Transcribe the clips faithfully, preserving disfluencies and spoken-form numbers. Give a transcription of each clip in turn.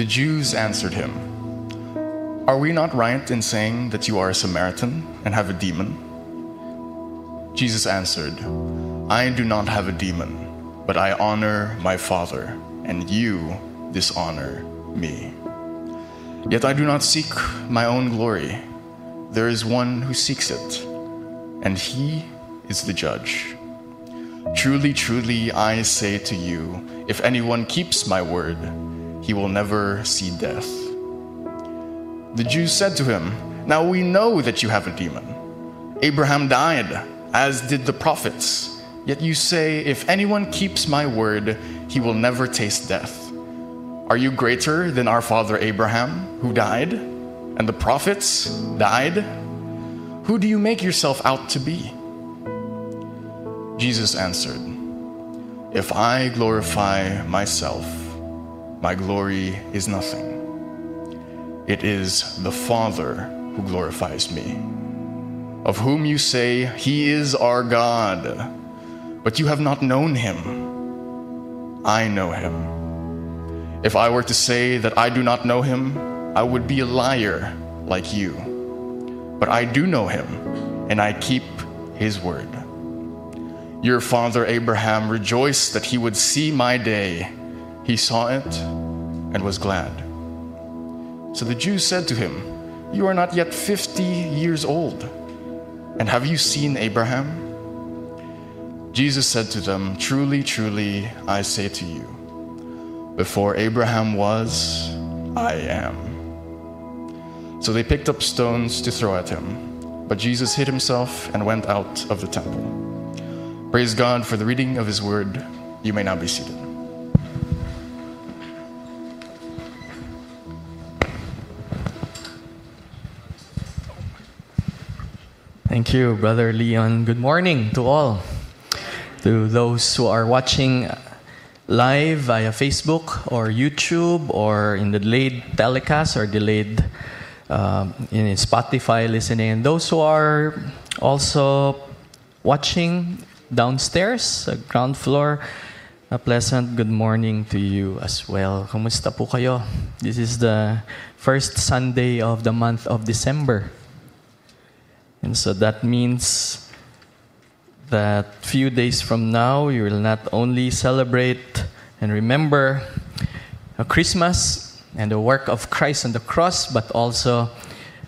The Jews answered him, "Are we not right in saying that you are a Samaritan and have a demon?" Jesus answered, "I do not have a demon, but I honor my Father, and you dishonor me. Yet I do not seek my own glory. There is one who seeks it, and he is the judge. Truly, truly, I say to you, if anyone keeps my word, he will never see death." The Jews said to him, "Now we know that you have a demon. Abraham died, as did the prophets. Yet you say, if anyone keeps my word, he will never taste death. Are you greater than our father Abraham, who died, and the prophets died? Who do you make yourself out to be?" Jesus answered, "If I glorify myself, my glory is nothing. It is the Father who glorifies me, of whom you say, he is our God, but you have not known him. I know him. If I were to say that I do not know him, I would be a liar like you. But I do know him, and I keep his word. Your father Abraham rejoiced that he would see my day. He saw it and was glad." So the Jews said to him, "You are not yet fifty years old, and have you seen Abraham?" Jesus said to them, "Truly, truly, I say to you, before Abraham was, I am." So they picked up stones to throw at him, but Jesus hid himself and went out of the temple. Praise God for the reading of his word. You may now be seated. Thank you, Brother Leon. Good morning to all. To those who are watching live via Facebook or YouTube or in the delayed telecast or delayed um, in Spotify listening. And those who are also watching downstairs, uh, ground floor, a pleasant good morning to you as well. Kumusta po kayo? This is the first Sunday of the month of December. And so that means that few days from now, you will not only celebrate and remember a Christmas and the work of Christ on the cross, but also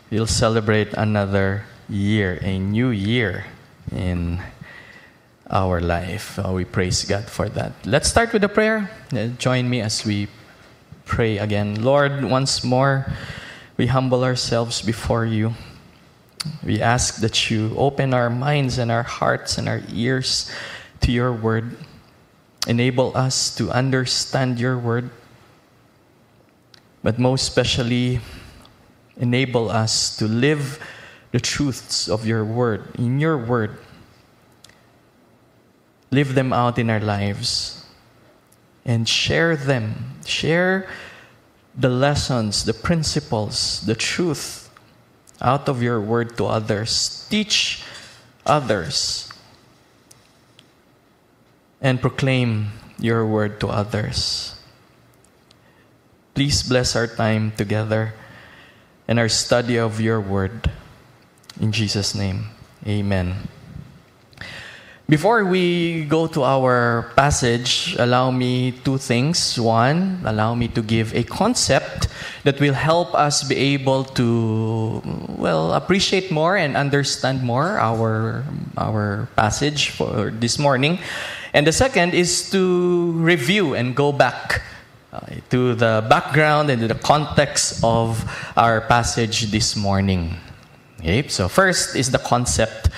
you'll celebrate another year, a new year in our life. Oh, we praise God for that. Let's start with a prayer. Join me as we pray again. Lord, once more, we humble ourselves before you. We ask that you open our minds and our hearts and our ears to your word. Enable us to understand your word. But most especially, enable us to live the truths of your word, in your word. Live them out in our lives and share them. Share the lessons, the principles, the truth out of your word to others. Teach others and proclaim your word to others. Please bless our time together and our study of your word. In Jesus' name, amen. Before we go to our passage, allow me two things. One, allow me to give a concept that will help us be able to, well, appreciate more and understand more our, our passage for this morning. And the second is to review and go back uh, to the background and to the context of our passage this morning. Okay? So first is the concept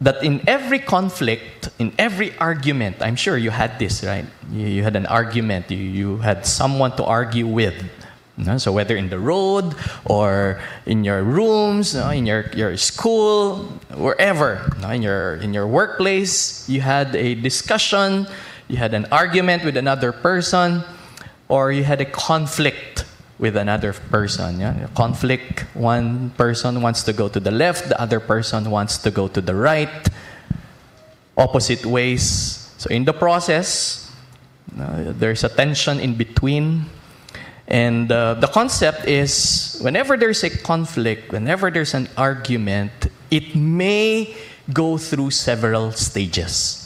that in every conflict, in every argument, I'm sure you had this, right? You, you had an argument. You, you had someone to argue with. You know? So whether in the road or in your rooms, you know, in your, your school, wherever, you know, in your in your workplace, you had a discussion, you had an argument with another person, or you had a conflict with another person. Yeah? Conflict, one person wants to go to the left, the other person wants to go to the right, opposite ways. So in the process, uh, there's a tension in between, And uh, the concept is, whenever there's a conflict, whenever there's an argument, it may go through several stages.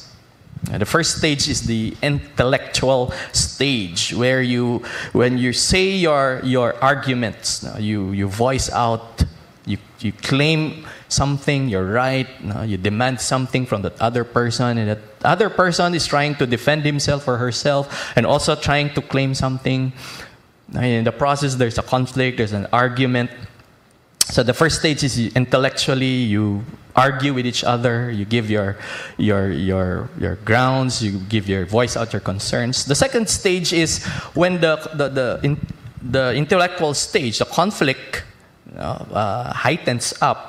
Uh, the first stage is the intellectual stage, where you, when you say your your arguments, no, you you voice out, you you claim something, you're right, no, you demand something from that other person, and that other person is trying to defend himself or herself, and also trying to claim something. In the process, there's a conflict, there's an argument. So the first stage is intellectually, you argue with each other, you give your, your, your, your grounds, you give your voice out, your concerns. The second stage is when the, the, the, in, the intellectual stage, the conflict uh, uh, heightens up.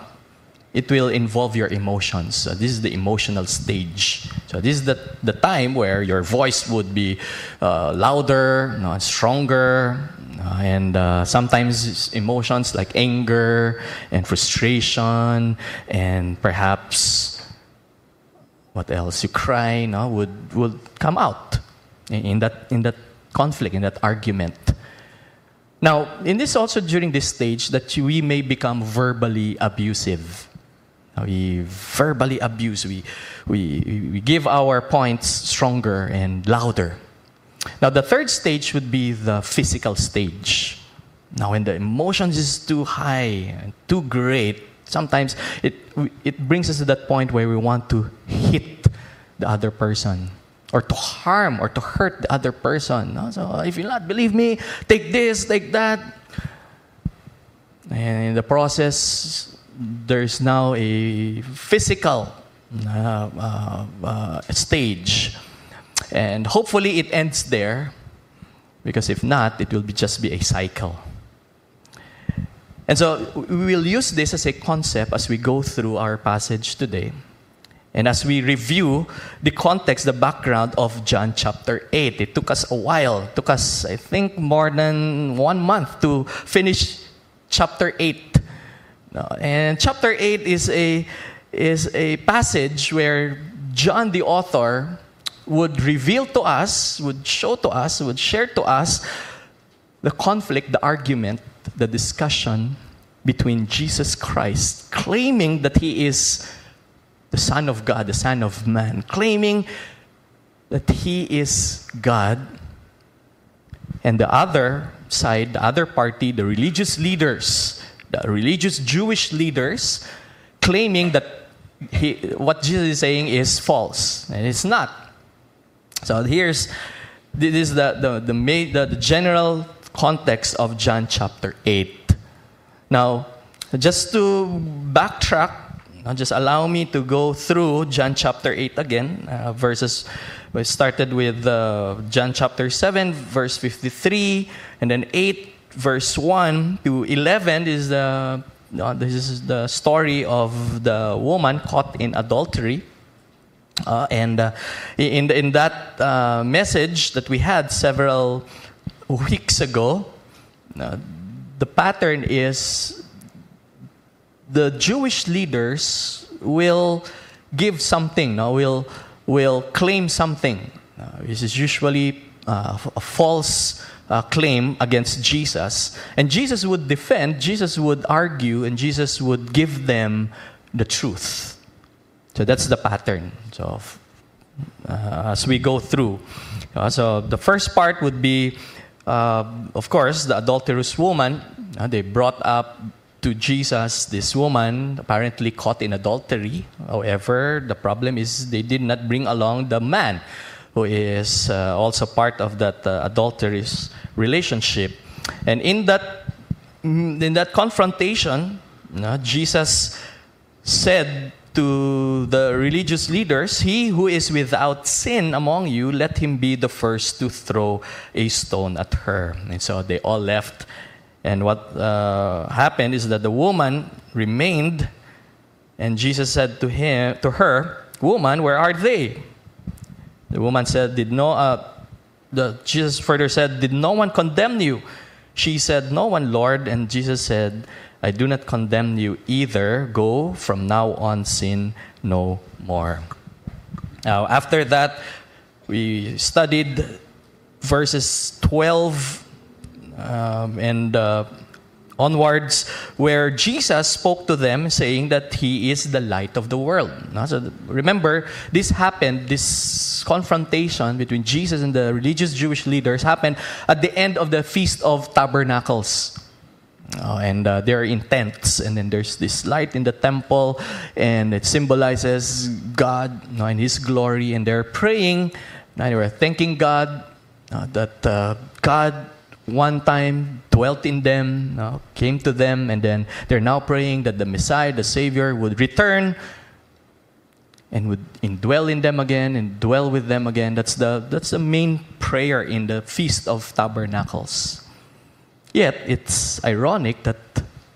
It will involve your emotions. So this is the emotional stage. So this is the, the time where your voice would be uh, louder, you know, stronger, uh, and uh, sometimes emotions like anger and frustration, and perhaps, what else? You cry, you know, would would come out in, in that in that conflict, in that argument. Now, in this also during this stage that we may become verbally abusive. We verbally abuse, we, we, we give our points stronger and louder. Now, the third stage would be the physical stage. Now, when the emotions is too high and too great, sometimes it, it brings us to that point where we want to hit the other person, or to harm or to hurt the other person. No? So, if you not believe me, take this, take that. And in the process, there's now a physical uh, uh, uh, stage. And hopefully it ends there, because if not, it will be just be a cycle. And so we will use this as a concept as we go through our passage today, and as we review the context, the background of John chapter eight. It took us a while. It took us, I think, more than one month to finish chapter eight. No. And chapter eight is a is a passage where John the author would reveal to us, would show to us, would share to us the conflict, the argument, the discussion between Jesus Christ, claiming that he is the Son of God, the Son of Man, claiming that he is God, and the other side, the other party, the religious leaders, the religious Jewish leaders, claiming that he, what Jesus is saying is false, and it's not. So here's this is the the the, main, the the general context of John chapter eight. Now, just to backtrack, just allow me to go through John chapter eight again. Uh, verses we started with uh, John chapter seven, verse fifty-three, and then eight. Verse one to eleven is the uh, this is the story of the woman caught in adultery, uh, and uh, in in that uh, message that we had several weeks ago, uh, the pattern is the Jewish leaders will give something, no, will will claim something. Uh, this is usually uh, a false Uh, claim against Jesus, and Jesus would defend, Jesus would argue, and Jesus would give them the truth. So that's the pattern. So uh, as we go through, uh, so the first part would be, uh, of course, the adulterous woman. Uh, they brought up to Jesus this woman apparently caught in adultery. However, the problem is they did not bring along the man who is uh, also part of that uh, adulterous relationship. And in that in that confrontation, you know, Jesus said to the religious leaders, "He who is without sin among you, let him be the first to throw a stone at her." And so they all left. And what uh, happened is that the woman remained, and Jesus said to him, to her, "Woman, where are they?" The woman said, "Did no?" Uh, the, Jesus further said, "Did no one condemn you?" She said, "No one, Lord." And Jesus said, "I do not condemn you either. Go, from now on, sin no more." Now, after that, we studied verses twelve um, and uh, onwards, where Jesus spoke to them, saying that he is the light of the world. So remember, this happened, this confrontation between Jesus and the religious Jewish leaders happened at the end of the Feast of Tabernacles. Oh, and uh, they're in tents, and then there's this light in the temple, and it symbolizes God, you know, and His glory, and they're praying, and they were thanking God uh, that uh, God one time dwelt in them, uh, came to them, and then they're now praying that the Messiah, the Savior, would return and would indwell in them again, and dwell with them again. That's the, that's the main prayer in the Feast of Tabernacles. Yet, it's ironic that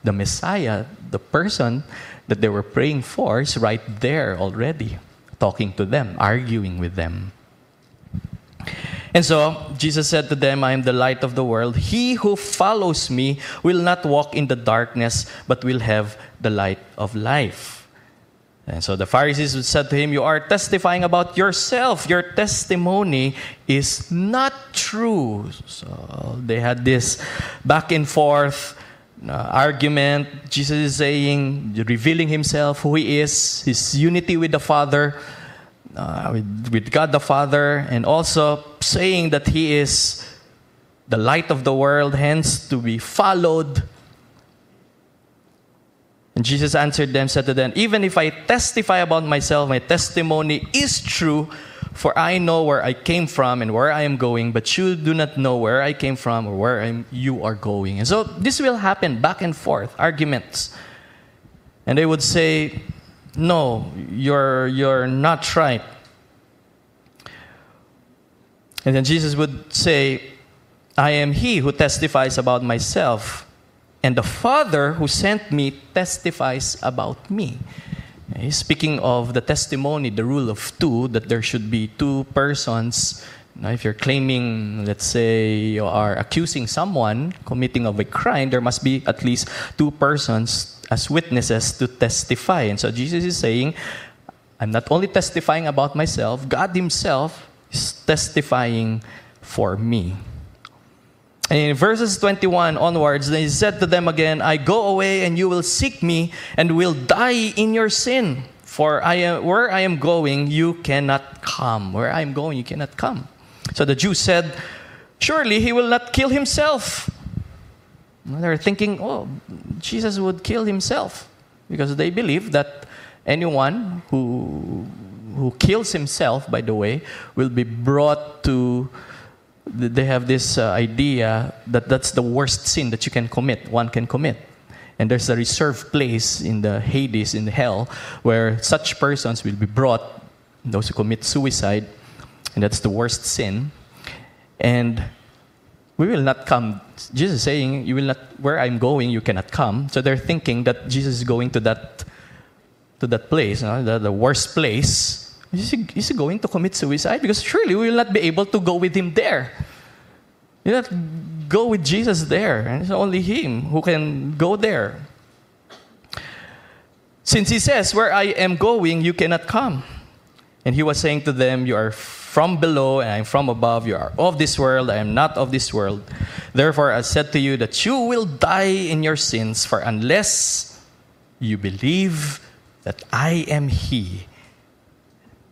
the Messiah, the person that they were praying for, is right there already, talking to them, arguing with them. And so, Jesus said to them, I am the light of the world. He who follows me will not walk in the darkness, but will have the light of life. And so the Pharisees said to him, you are testifying about yourself. Your testimony is not true. So they had this back and forth uh, argument. Jesus is saying, revealing himself, who he is, his unity with the Father, uh, with, with God the Father, and also saying that he is the light of the world, hence to be followed. And Jesus answered them, said to them, even if I testify about myself, my testimony is true, for I know where I came from and where I am going, but you do not know where I came from or where I'm, you are going. And so this will happen, back and forth, arguments. And they would say, no, you're, you're not right. And then Jesus would say, I am he who testifies about myself. And the Father who sent me testifies about me. He's speaking of the testimony, the rule of two, that there should be two persons. Now, if you're claiming, let's say, you are accusing someone, committing of a crime, there must be at least two persons as witnesses to testify. And so Jesus is saying, I'm not only testifying about myself, God Himself is testifying for me. And in verses twenty-one onwards, then he said to them again, I go away and you will seek me and will die in your sin. For I am, where I am going, you cannot come. Where I am going, you cannot come. So the Jews said, surely he will not kill himself. And they're thinking, oh, Jesus would kill himself. Because they believe that anyone who, who kills himself, by the way, will be brought to... They have this uh, idea that that's the worst sin that you can commit, one can commit. And there's a reserved place in the Hades, in the hell, where such persons will be brought, those who commit suicide, and that's the worst sin. And we will not come. Jesus is saying, you will not, where I'm going, you cannot come. So they're thinking that Jesus is going to that, to that place, you know, the, the worst place. Is he, is he going to commit suicide? Because surely we will not be able to go with him there. You not go with Jesus there. And it's only him who can go there. Since he says, where I am going, you cannot come. And he was saying to them, you are from below and I am from above. You are of this world, I am not of this world. Therefore, I said to you that you will die in your sins, for unless you believe that I am he.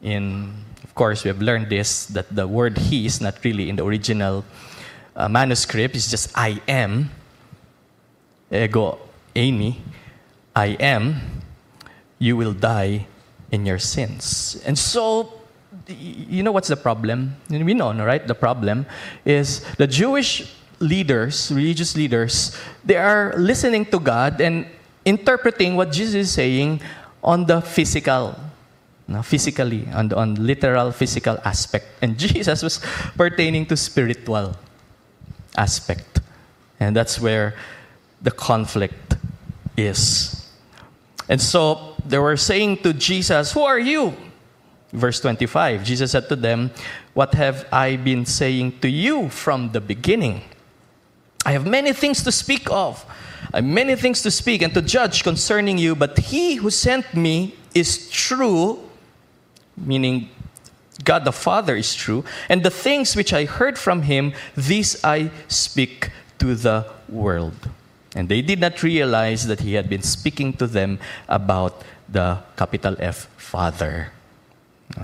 In, of course, we have learned this, that the word he is not really in the original uh, manuscript. It's just I am. Ego eimi. I am. You will die in your sins. And so, you know what's the problem? We know, right? The problem is the Jewish leaders, religious leaders, they are listening to God and interpreting what Jesus is saying on the physical No, physically, on, on literal physical aspect. And Jesus was pertaining to spiritual aspect. And that's where the conflict is. And so they were saying to Jesus, who are you? Verse twenty-five, Jesus said to them, what have I been saying to you from the beginning? I have many things to speak of. I have many things to speak and to judge concerning you, but he who sent me is true. Meaning, God the Father is true. And the things which I heard from him, these I speak to the world. And they did not realize that he had been speaking to them about the capital F, Father.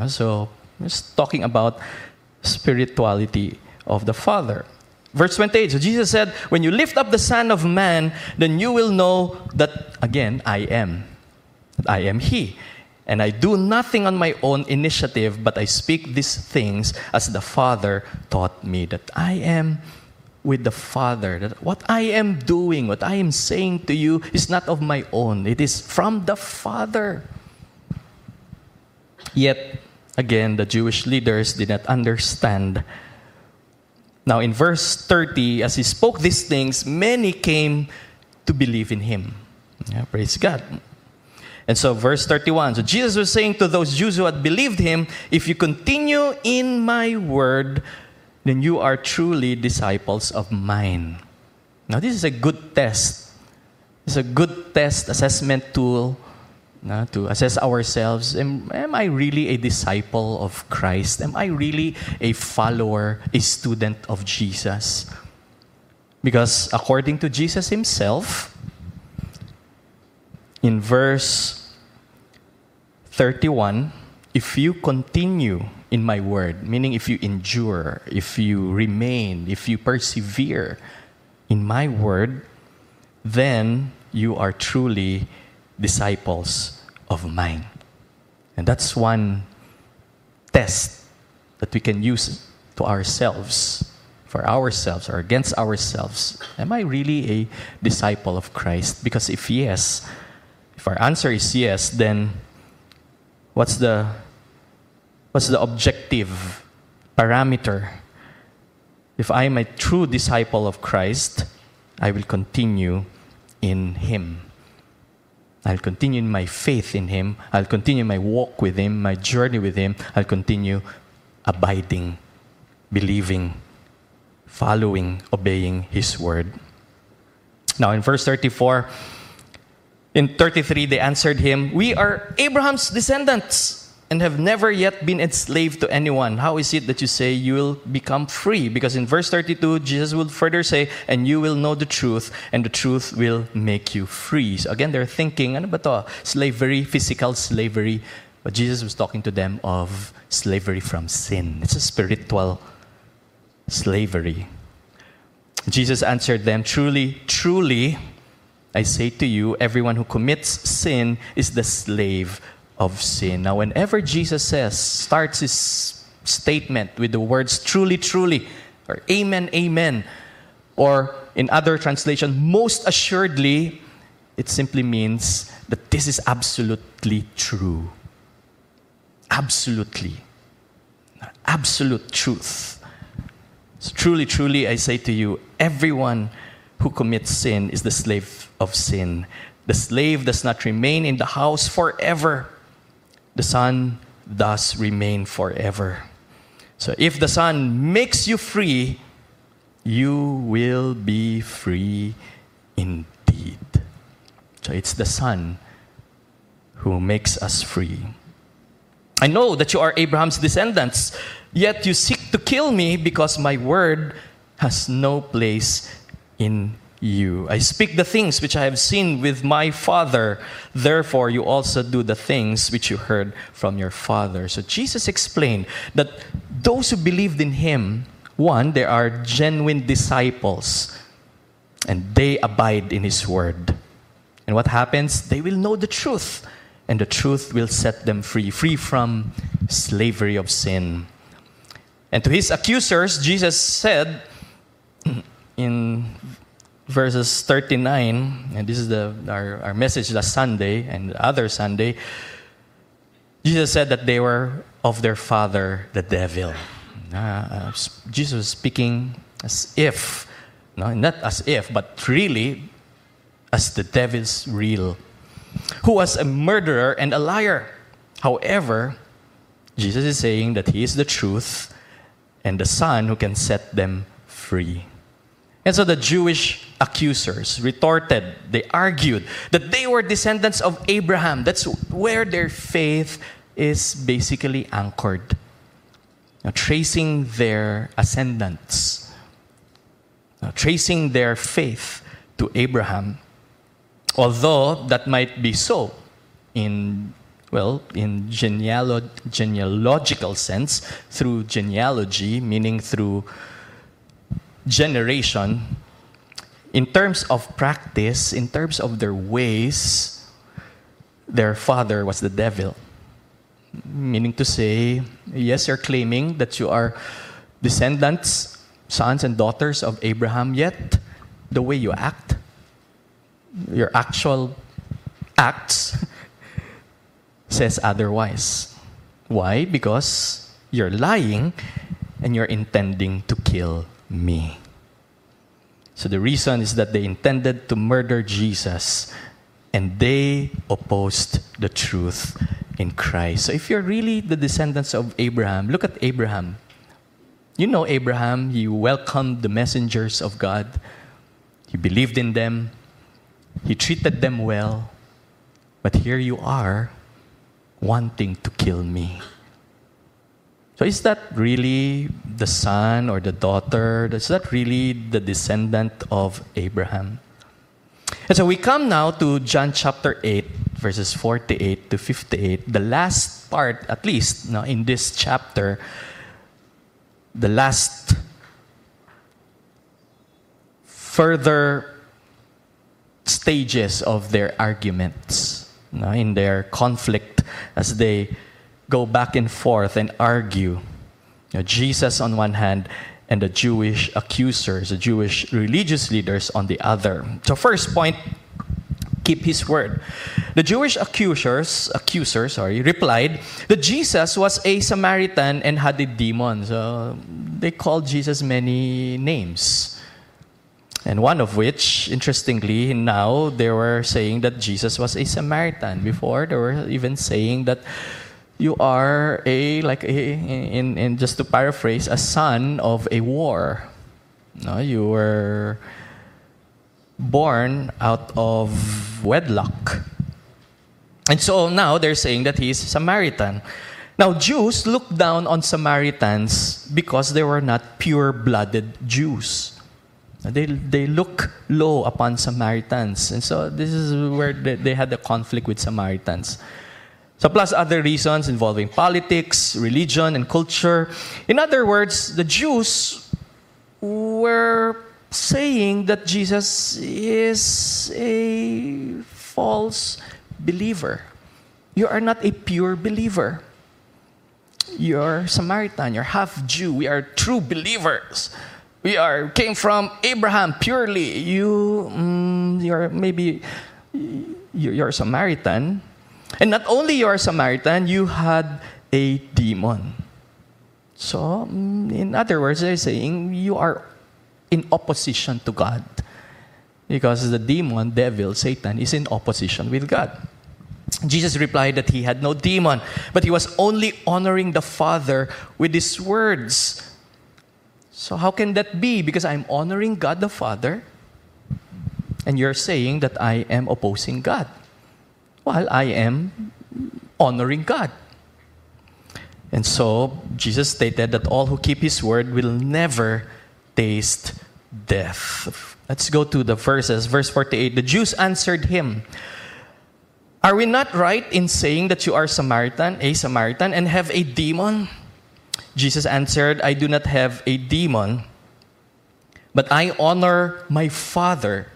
So, just talking about spirituality of the Father. Verse twenty-eight, so Jesus said, when you lift up the Son of Man, then you will know that, again, I am. That I am He. And I do nothing on my own initiative, but I speak these things as the Father taught me, that I am with the Father. That what I am doing, what I am saying to you is not of my own. It is from the Father. Yet, again, the Jewish leaders did not understand. Now, in verse thirty, as he spoke these things, many came to believe in him. Yeah, praise God. And so, verse thirty-one, so Jesus was saying to those Jews who had believed him, if you continue in my word, then you are truly disciples of mine. Now, this is a good test. It's a good test assessment tool no, to assess ourselves. Am, am I really a disciple of Christ? Am I really a follower, a student of Jesus? Because according to Jesus himself, in verse thirty-one, if you continue in my word, meaning if you endure, if you remain, if you persevere in my word, then you are truly disciples of mine. And that's one test that we can use to ourselves, for ourselves or against ourselves. Am I really a disciple of Christ? Because if yes, if our answer is yes, then what's the what's the objective parameter? If I am a true disciple of Christ, I will continue in him. I'll continue in my faith in him. I'll continue my walk with him, my journey with him. I'll continue abiding, believing, following, obeying his word. Now in verse thirty-four, in thirty-three, they answered him, we are Abraham's descendants and have never yet been enslaved to anyone. How is it that you say you will become free? Because in verse thirty-two, Jesus will further say, and you will know the truth, and the truth will make you free. So again, they're thinking, ano ba to? Slavery, physical slavery. But Jesus was talking to them of slavery from sin. It's a spiritual slavery. Jesus answered them, truly, truly, I say to you, everyone who commits sin is the slave of sin. Now, whenever Jesus says, starts his statement with the words truly, truly, or amen, amen, or in other translation, most assuredly, it simply means that this is absolutely true. Absolutely. Absolute truth. So, truly, truly, I say to you, everyone who commits sin is the slave of sin. The slave does not remain in the house forever. The Son does remain forever. So if the Son makes you free, you will be free indeed. So it's the Son who makes us free. I know that you are Abraham's descendants, yet you seek to kill me because my word has no place in you. I speak the things which I have seen with my Father. Therefore, you also do the things which you heard from your father. So Jesus explained that those who believed in him, one, they are genuine disciples, and they abide in his word. And what happens? They will know the truth, and the truth will set them free, free from slavery of sin. And to his accusers, Jesus said in verses thirty-nine, and this is the our, our message last Sunday and the other Sunday, Jesus said that they were of their father, the devil. Uh, uh, Jesus was speaking as if, no, not as if, but really as the devil's real, who was a murderer and a liar. However, Jesus is saying that he is the truth and the Son who can set them free. And so the Jewish accusers retorted, they argued that they were descendants of Abraham. That's where their faith is basically anchored. Now, tracing their ascendants. uh, tracing their faith to Abraham. Although that might be so in, well, in genealog- genealogical sense, through genealogy, meaning through generation, in terms of practice, in terms of their ways, their father was the devil. Meaning to say, yes, you're claiming that you are descendants, sons and daughters of Abraham, yet the way you act, your actual acts says otherwise. Why? Because you're lying and you're intending to kill me. So the reason is that they intended to murder Jesus and they opposed the truth in Christ. So if you're really the descendants of Abraham, look at Abraham. You know Abraham, he welcomed the messengers of God. He believed in them. He treated them well. But here you are wanting to kill me. So is that really the son or the daughter? Is that really the descendant of Abraham? And so we come now to John chapter eight, verses forty-eight to fifty-eight. The last part, at least now in this chapter, the last further stages of their arguments, now in their conflict as they go back and forth and argue. You know, Jesus on one hand and the Jewish accusers, the Jewish religious leaders on the other. So first point, keep his word. The Jewish accusers, accusers, sorry, replied that Jesus was a Samaritan and had a demon. So they called Jesus many names. And one of which, interestingly, now they were saying that Jesus was a Samaritan. Before, they were even saying that you are a, like, a, in, in just to paraphrase, a son of a war. No, you were born out of wedlock. And so now they're saying that he is Samaritan. Now, Jews looked down on Samaritans because they were not pure-blooded Jews. They they look low upon Samaritans. And so this is where they, they had the conflict with Samaritans. So plus other reasons involving politics, religion, and culture. In other words, the Jews were saying that Jesus is a false believer. You are not a pure believer. You're Samaritan. You're half Jew. We are true believers. We are came from Abraham purely. You, mm, you're maybe you're Samaritan, and not only you're Samaritan, you had a demon. So, in other words, they're saying you are in opposition to God, because the demon, devil, Satan, is in opposition with God. Jesus replied that he had no demon, but he was only honoring the Father with his words. So how can that be? Because I'm honoring God the Father, and you're saying that I am opposing God, while I am honoring God. And so Jesus stated that all who keep his word will never taste death. Let's go to the verses. Verse forty-eight, the Jews answered him, "Are we not right in saying that you are Samaritan, a Samaritan, and have a demon?" Jesus answered, "I do not have a demon, but I honor my Father,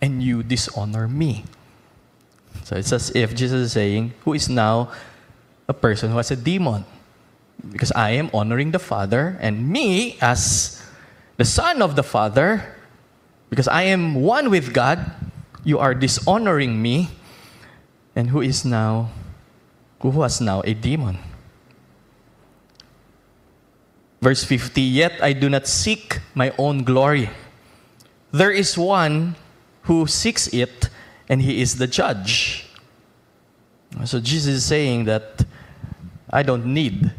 and you dishonor me." So it's as if Jesus is saying, who is now a person who has a demon? Because I am honoring the Father, and me as the Son of the Father, because I am one with God, you are dishonoring me. And who is now, who has now a demon? Verse fifty, "Yet I do not seek my own glory. There is one who seeks it, and he is the judge." So Jesus is saying that I don't need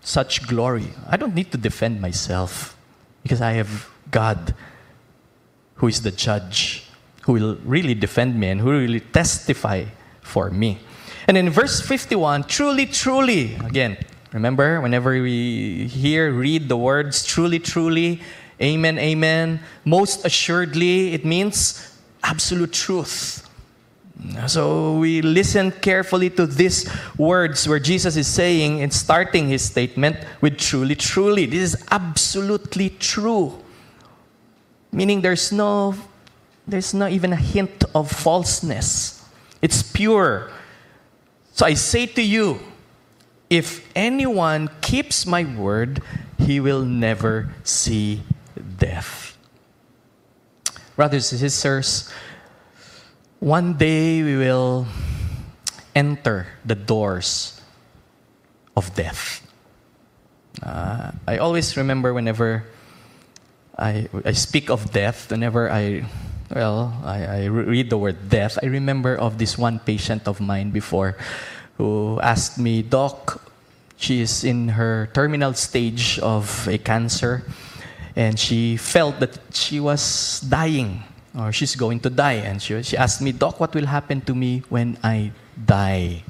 such glory. I don't need to defend myself because I have God who is the judge, who will really defend me and who will really testify for me. And in verse fifty-one, "Truly, truly," again, remember, whenever we hear, read the words, "truly, truly," Amen, amen. Most assuredly, it means absolute truth. So we listen carefully to these words where Jesus is saying and starting his statement with truly, truly. This is absolutely true. Meaning there's no, there's not even a hint of falseness. It's pure. So I say to you, if anyone keeps my word, he will never see death. Brothers and sisters, one day we will enter the doors of death. Uh, I always remember whenever I, I speak of death, whenever I, well, I, I read the word death, I remember of this one patient of mine before who asked me, Doc, she is in her terminal stage of a cancer, and she felt that she was dying. Or she's going to die. And she, she asked me, Doc, what will happen to me when I die?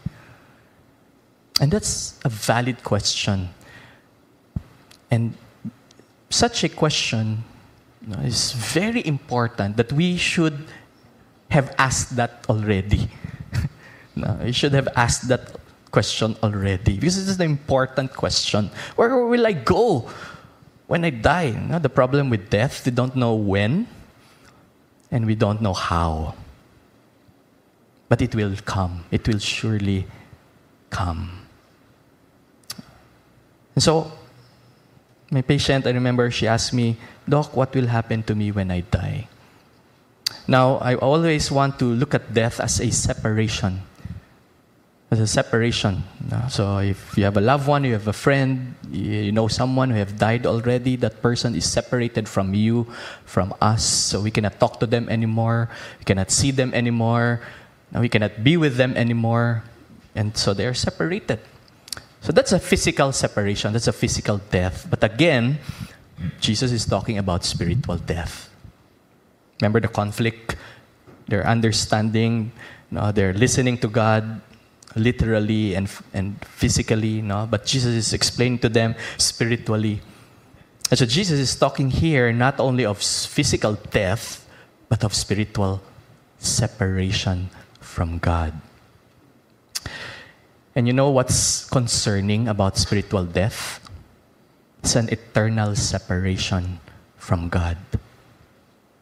And that's a valid question. And such a question you know, is very important that we should have asked that already. no, we should have asked that question already. Because this is an important question. Where will I go when I die? You know, the problem with death, they don't know when. And we don't know how. But it will come. It will surely come. And so, my patient, I remember, she asked me, Doc, what will happen to me when I die? Now, I always want to look at death as a separation. As a separation. So, if you have a loved one, you have a friend, you know someone who have died already, that person is separated from you, from us. So, we cannot talk to them anymore. We cannot see them anymore. We cannot be with them anymore. And so, they are separated. So, that's a physical separation. That's a physical death. But again, Jesus is talking about spiritual death. Remember the conflict? Their understanding, you know, they're listening to God, literally and and physically, no? But Jesus is explaining to them spiritually. And so Jesus is talking here not only of physical death, but of spiritual separation from God. And you know what's concerning about spiritual death? It's an eternal separation from God.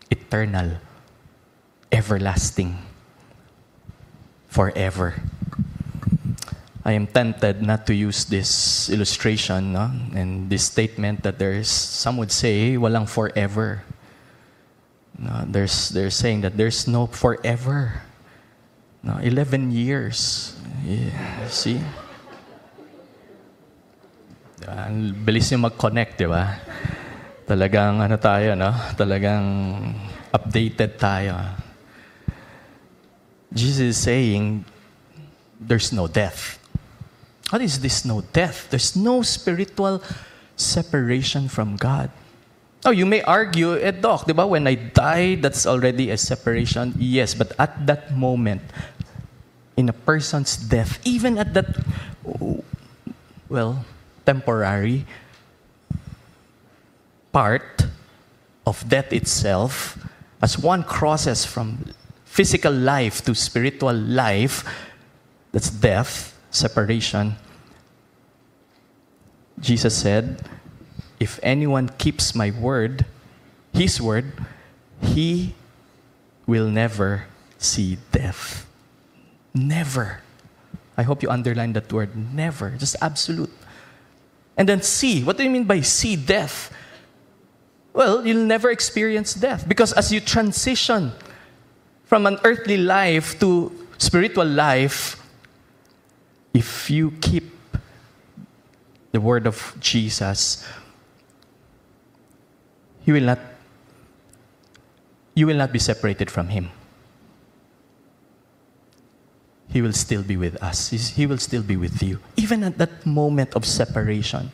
Eternal, everlasting, forever. I am tempted not to use this illustration no? and this statement that there is, some would say, walang forever. No, there's, they're saying that there's no forever. No, eleven years. Yeah, see? Ang bilis yung mag-connect, di ba? Talagang ano tayo, no? Talagang updated tayo. Jesus is saying, there's no death. What is this no death? There's no spiritual separation from God. Now, you may argue, eh, Doc, diba, when I die, that's already a separation. Yes, but at that moment, in a person's death, even at that, well, temporary part of death itself, as one crosses from physical life to spiritual life, that's death, separation. Jesus said, if anyone keeps my word, his word, he will never see death. Never. I hope you underline that word, never. Just absolute. And then see. What do you mean by see death? Well, you'll never experience death. Because as you transition from an earthly life to spiritual life, if you keep the word of Jesus, you will not, you will not be separated from Him. He will still be with us. He's, he will still be with you, even at that moment of separation.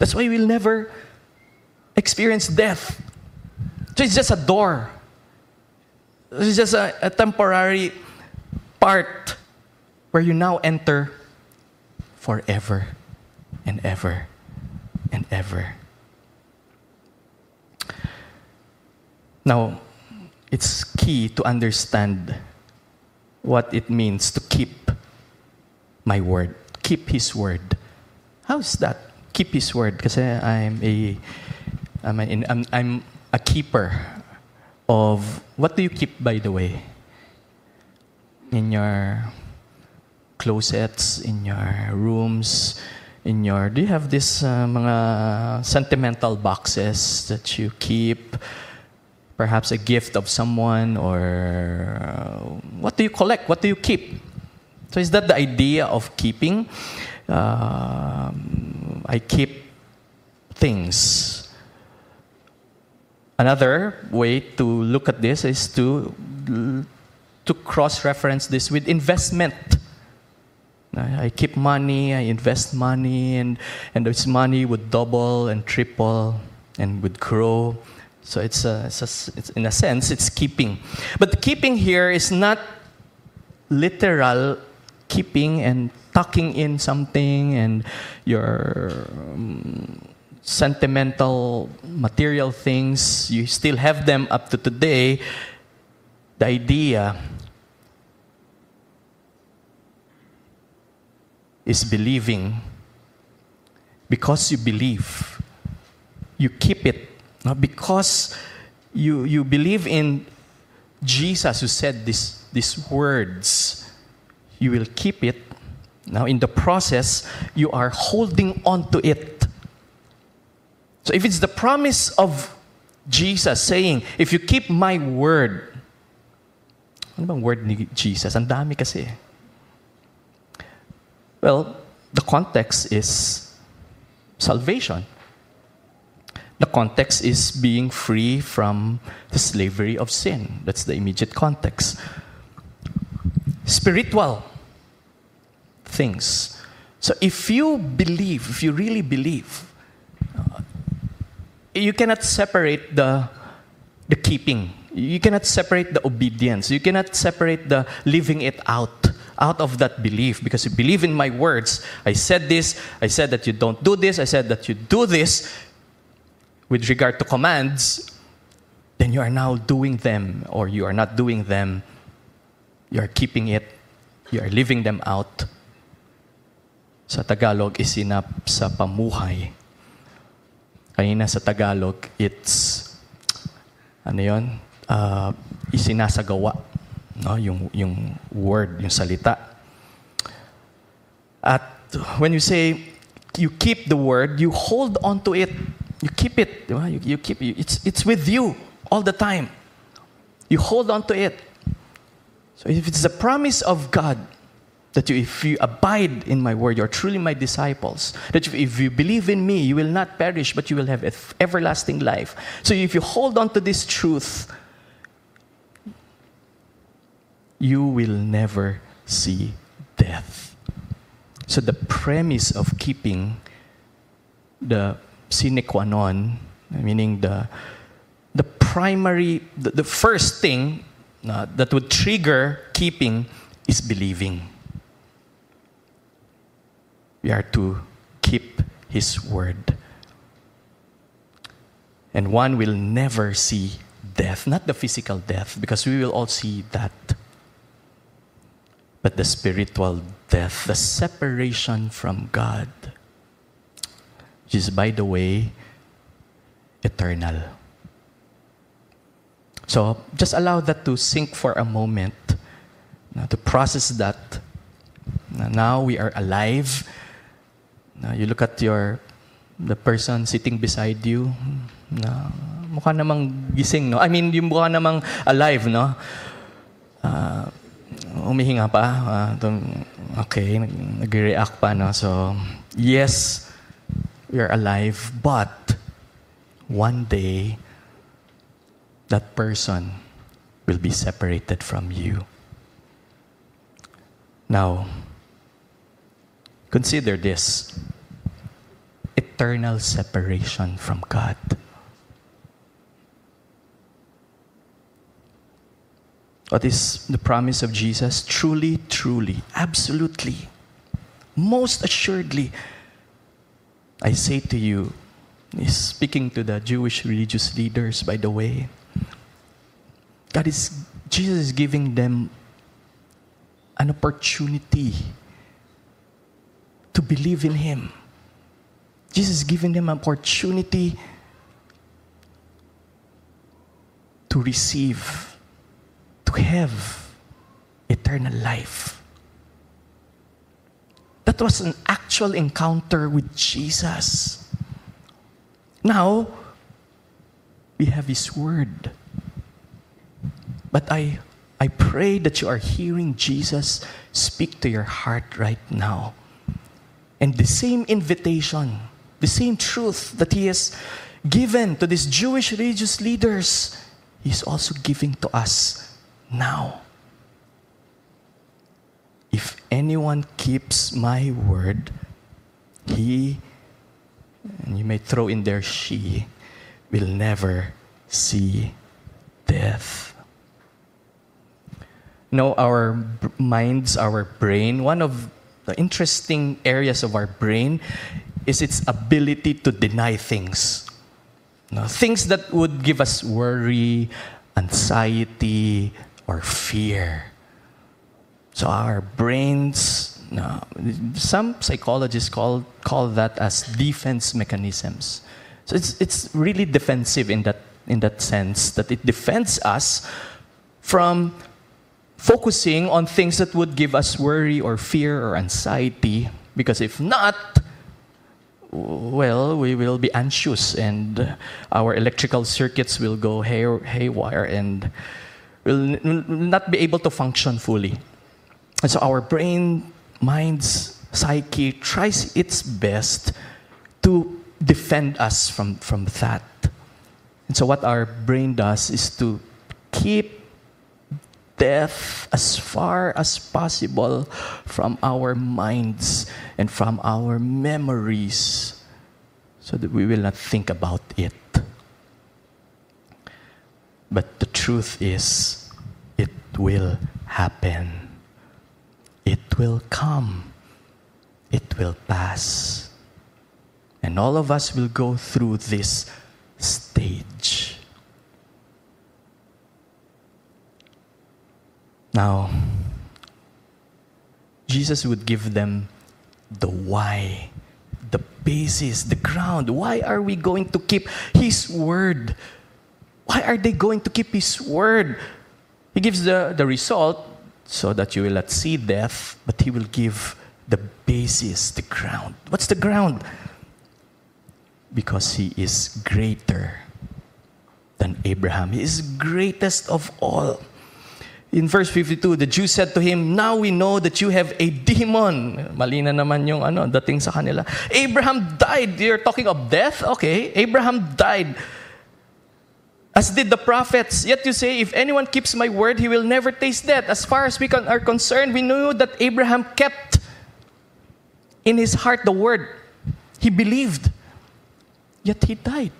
That's why we'll never experience death. So it's just a door. It's just a, a temporary part where you now enter forever and ever and ever. Now, it's key to understand what it means to keep my word. Keep His word. How's that? Keep His word. Kasi I'm a, I'm, an, I'm, I'm a keeper of, what do you keep, by the way? In your closets, in your rooms, in your, do you have this uh, mga sentimental boxes that you keep? Perhaps a gift of someone, or uh, what do you collect? What do you keep? So is that the idea of keeping? Uh, I keep things. Another way to look at this is to to cross-reference this with investment. I keep money, I invest money, and, and this money would double and triple and would grow. So it's, a, it's, a, it's in a sense, it's keeping. But the keeping here is not literal keeping and tucking in something and your um, sentimental material things. You still have them up to today. The idea is believing. Because you believe, you keep it. Because you you believe in Jesus, who said this, these words, you will keep it. Now, in the process, you are holding on to it. So if it's the promise of Jesus saying, if you keep my word, ano bang word ni Jesus? Ang dami kasi. Well, the context is salvation. The context is being free from the slavery of sin. That's the immediate context. Spiritual things. So if you believe, if you really believe, uh, you cannot separate the, the keeping. You cannot separate the obedience. You cannot separate the living it out, out of that belief. Because you believe in my words. I said this. I said that you don't do this. I said that you do this. With regard to commands, then you are now doing them, or you are not doing them. You are keeping it. You are living them out. Sa Tagalog, isinap sa pamuhay. Kanina sa Tagalog, it's, ano yun? Uh, isinasagawa. No? Yung, yung word, yung salita. At when you say, you keep the word, you hold on to it. You keep it. You, you keep it. It's, it's with you all the time. You hold on to it. So if it's the promise of God that you, if you abide in my word, you are truly my disciples, that if, if you believe in me, you will not perish, but you will have everlasting life. So if you hold on to this truth, you will never see death. So the premise of keeping the sine qua non, meaning the the primary, the, the first thing uh, that would trigger keeping is believing. We are to keep His word. And one will never see death, not the physical death, because we will all see that. But the spiritual death, the separation from God, which is, by the way, eternal. So, just allow that to sink for a moment, now, to process that. Now we are alive. Now you look at your the person sitting beside you. Now, mukha namang gising, no? I mean, yung mukha namang alive, no? Uh, umihinga pa. Uh, okay, nag-react pa, no? So, yes, we are alive, but one day, that person will be separated from you. Now, consider this. Eternal separation from God. What is the promise of Jesus? Truly, truly, absolutely, most assuredly, I say to you, he's speaking to the Jewish religious leaders, by the way, is, Jesus is giving them an opportunity to believe in him. Jesus is giving them an opportunity to receive, to have eternal life. That was an actual encounter with Jesus. Now, we have his word. But I, I pray that you are hearing Jesus speak to your heart right now. And the same invitation, the same truth that he has given to these Jewish religious leaders, he's also giving to us now. If anyone keeps my word, he, and you may throw in there she, will never see death. You know, our b- minds, our brain, one of the interesting areas of our brain is its ability to deny things. No, things that would give us worry, anxiety, or fear. So our brains, no, some psychologists call call that as defense mechanisms. So it's it's really defensive in that in that sense that it defends us from focusing on things that would give us worry or fear or anxiety, because if not, well, we will be anxious and our electrical circuits will go hay- haywire and will n- not be able to function fully. And so our brain, mind's psyche tries its best to defend us from, from that. And so what our brain does is to keep death as far as possible from our minds and from our memories so that we will not think about it. But the truth is, it will happen. It will come. It will pass. And all of us will go through this stage. Now, Jesus would give them the why, the basis, the ground. Why are we going to keep his word? Why are they going to keep his word? He gives the, the result so that you will not see death, but he will give the basis, the ground. What's the ground? Because he is greater than Abraham. He is greatest of all. In verse fifty-two, the Jews said to him, "Now we know that you have a demon." Malina naman yung ano, dating sa kanila. Abraham died. You're talking of death? Okay. Abraham died. As did the prophets. Yet you say, if anyone keeps my word, he will never taste death. As far as we con- are concerned, we know that Abraham kept in his heart the word. He believed. Yet he died.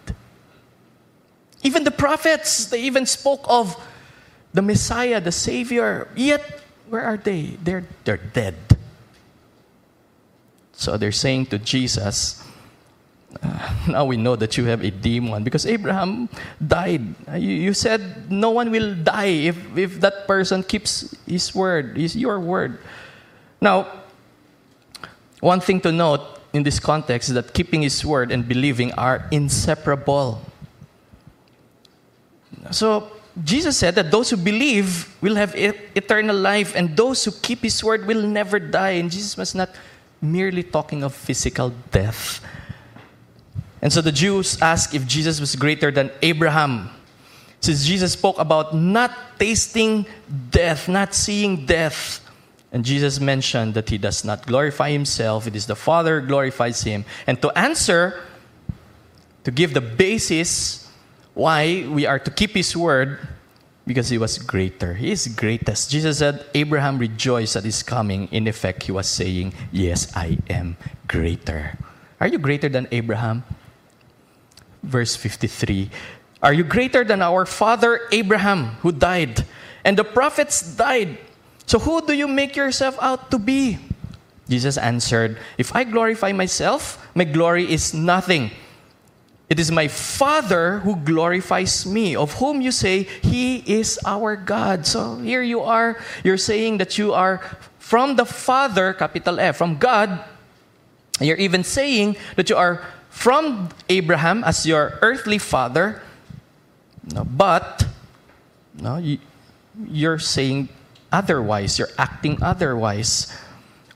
Even the prophets, they even spoke of the Messiah, the Savior, yet, where are they? They're, they're dead. So they're saying to Jesus, uh, now we know that you have a demon because Abraham died. You, you said no one will die if, if that person keeps his word, his, your word. Now, one thing to note in this context is that keeping his word and believing are inseparable. So, Jesus said that those who believe will have e- eternal life and those who keep his word will never die. And Jesus was not merely talking of physical death. And so the Jews asked if Jesus was greater than Abraham. Since Jesus spoke about not tasting death, not seeing death. And Jesus mentioned that he does not glorify himself. It is the Father who glorifies him. And to answer, to give the basis why we are to keep his word, because he was greater. He is greatest. Jesus said, Abraham rejoiced at his coming. In effect, he was saying, yes, I am greater. Are you greater than Abraham? Verse fifty-three, are you greater than our father Abraham, who died? And the prophets died. So who do you make yourself out to be? Jesus answered, if I glorify myself, my glory is nothing. It is my Father who glorifies me, of whom you say, He is our God. So here you are, you're saying that you are from the Father, capital F, from God. You're even saying that you are from Abraham as your earthly father, no, but no, you, you're saying otherwise, you're acting otherwise.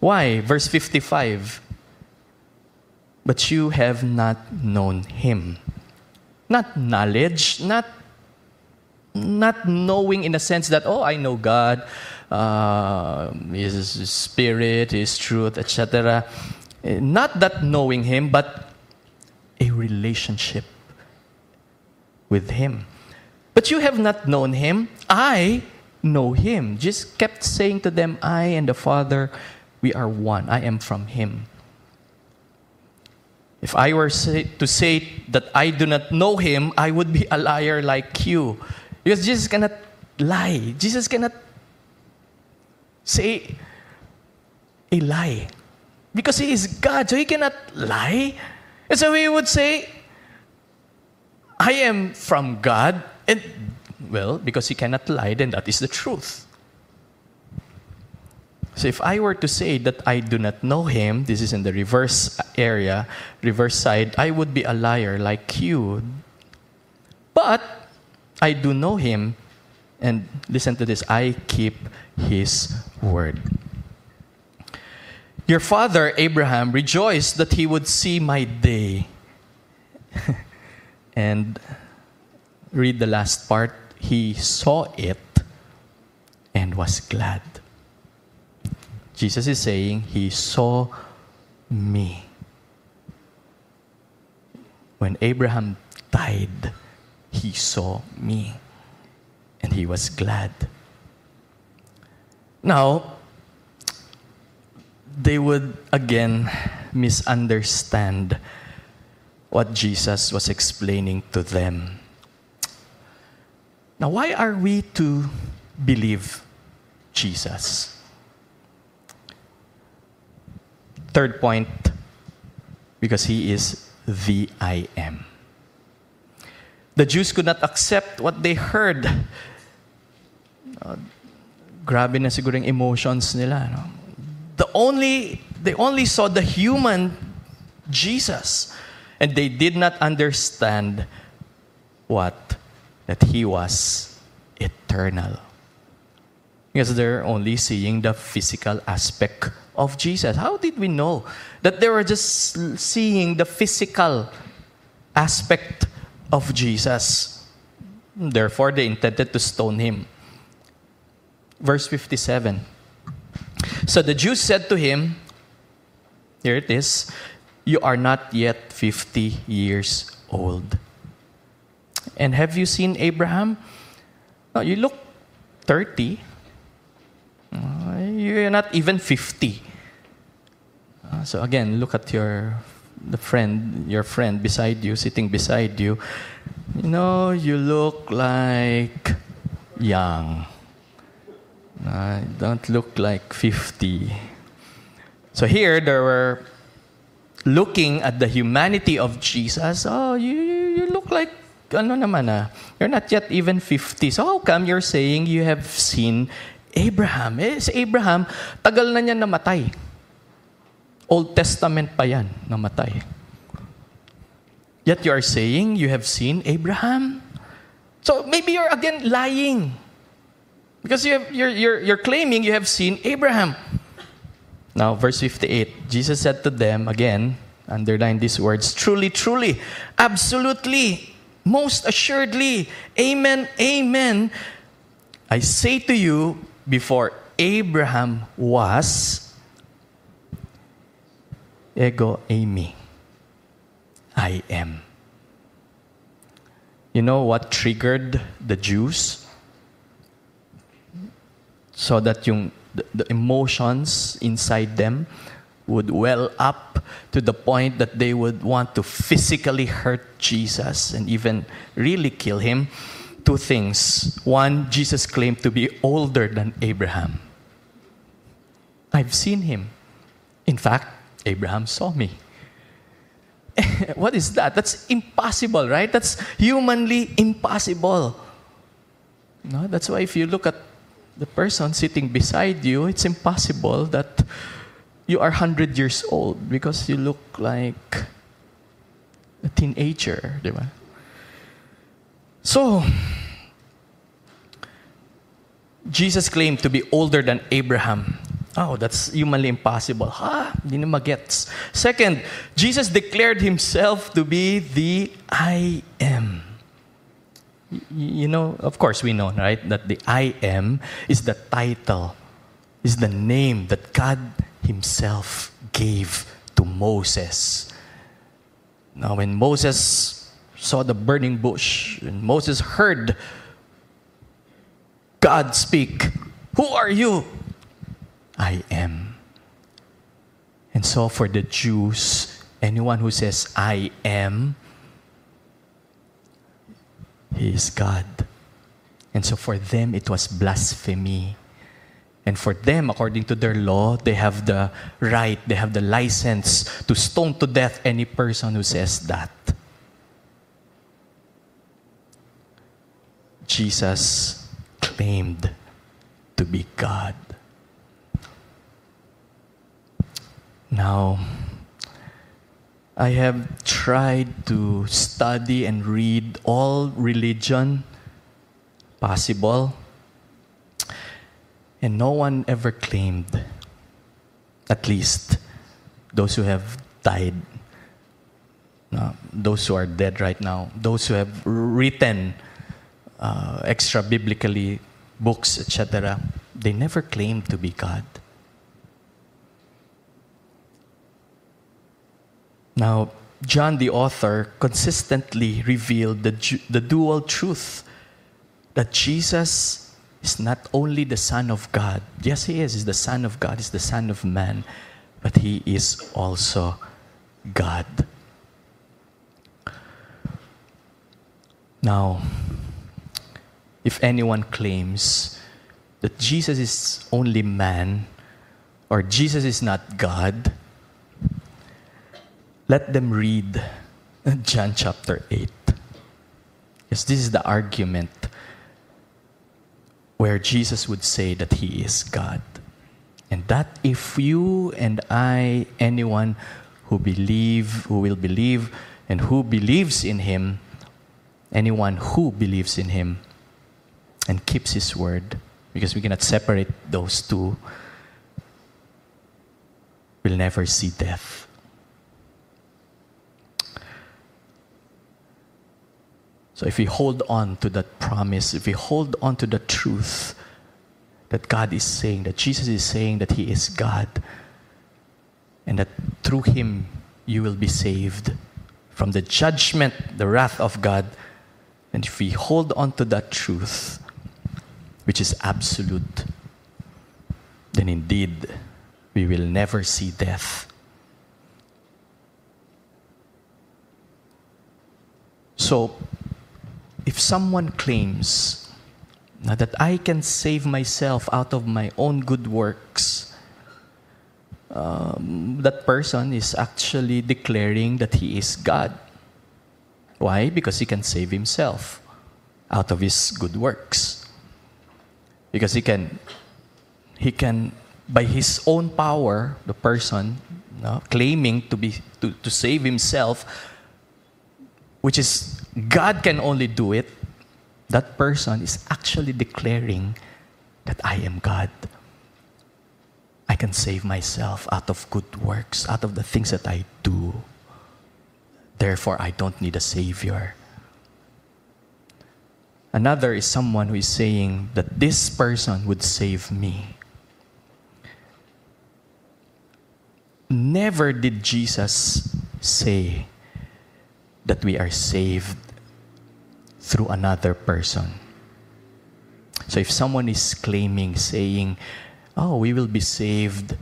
Why? Verse fifty-five. But you have not known Him. Not knowledge, not, not knowing in the sense that, oh, I know God, uh, His, His Spirit, His truth, et cetera. Not that knowing Him, but a relationship with Him. But you have not known Him. I know Him. Just kept saying to them, I and the Father, we are one. I am from Him. If I were say, to say that I do not know Him, I would be a liar like you. Because Jesus cannot lie. Jesus cannot say a lie. Because He is God, so He cannot lie. And so He would say, I am from God. And, well, because He cannot lie, then that is the truth. So if I were to say that I do not know Him, this is in the reverse area, reverse side, I would be a liar like you. But I do know Him, and listen to this, I keep His word. Your father, Abraham, rejoiced that he would see my day. And read the last part, he saw it and was glad. Jesus is saying, He saw me. When Abraham died, he saw me. And he was glad. Now, they would again misunderstand what Jesus was explaining to them. Now, why are we to believe Jesus? Third point, because He is the I Am. The Jews could not accept what they heard. Uh, grabe na siguro yung emotions nila. No? The only, they only saw the human Jesus. And they did not understand what? That He was eternal. Because they're only seeing the physical aspect of Jesus. How did we know that they were just seeing the physical aspect of Jesus? Therefore, they intended to stone Him. Verse fifty-seven. So the Jews said to Him, here it is, you are not yet fifty years old. And have you seen Abraham? No, you look thirty. You're not even fifty. Uh, so again, look at your the friend, your friend beside you, sitting beside you. You know, you look like young. Uh, don't look like fifty. So here, they were looking at the humanity of Jesus. Oh, you you look like ano naman ah? You're not yet even fifty. So how come you're saying you have seen Abraham? Eh, si Abraham, tagal na niya namatay. Old Testament pa yan, namatay. Yet you are saying you have seen Abraham? So maybe you're again lying. Because you have, you're, you're, you're claiming you have seen Abraham. Now, verse fifty-eight, Jesus said to them, again, underline these words, truly, truly, absolutely, most assuredly, amen, amen, I say to you, before Abraham was, Ego eimi, I am. You know what triggered the Jews? So that yung, the, the emotions inside them would well up to the point that they would want to physically hurt Jesus and even really kill Him. Two things. One, Jesus claimed to be older than Abraham. I've seen Him. In fact, Abraham saw me. What is that? That's impossible, right? That's humanly impossible. No, that's why if you look at the person sitting beside you, it's impossible that you are one hundred years old because you look like a teenager, di ba? So, Jesus claimed to be older than Abraham. Oh, that's humanly impossible. Ha? Hindi na magets. Second, Jesus declared himself to be the I Am. Y- you know, of course we know, right, that the I Am is the title, is the name that God himself gave to Moses. Now, when Moses saw the burning bush, and Moses heard God speak, "Who are you?" "I am." And so for the Jews, anyone who says, "I am," he is God. And so for them, it was blasphemy. And for them, according to their law, they have the right, they have the license to stone to death any person who says that. Jesus claimed to be God. Now, I have tried to study and read all religion possible, and no one ever claimed, at least those who have died, uh, those who are dead right now, those who have written uh, extra-biblically books, et cetera, they never claimed to be God. Now, John the author consistently revealed the, ju- the dual truth that Jesus is not only the Son of God. Yes, he is. He's the Son of God. He's the Son of Man. But he is also God. Now, if anyone claims that Jesus is only man or Jesus is not God, let them read John chapter eight. Yes, this is the argument where Jesus would say that he is God. And that if you and I, anyone who believe, who will believe, and who believes in him, anyone who believes in him and keeps his word, because we cannot separate those two, will never see death. So if we hold on to that promise, if we hold on to the truth that God is saying, that Jesus is saying that he is God, and that through him you will be saved from the judgment, the wrath of God, and if we hold on to that truth, which is absolute, then indeed we will never see death. So, if someone claims that I can save myself out of my own good works, um, that person is actually declaring that he is God. Why? Because he can save himself out of his good works. Because he can, he can, by his own power, the person uh, claiming to be to, to save himself, which is God can only do it, that person is actually declaring that I am God. I can save myself out of good works, out of the things that I do. Therefore, I don't need a Savior. Another is someone who is saying that this person would save me. Never did Jesus say that we are saved through another person. So if someone is claiming, saying, oh, we will be saved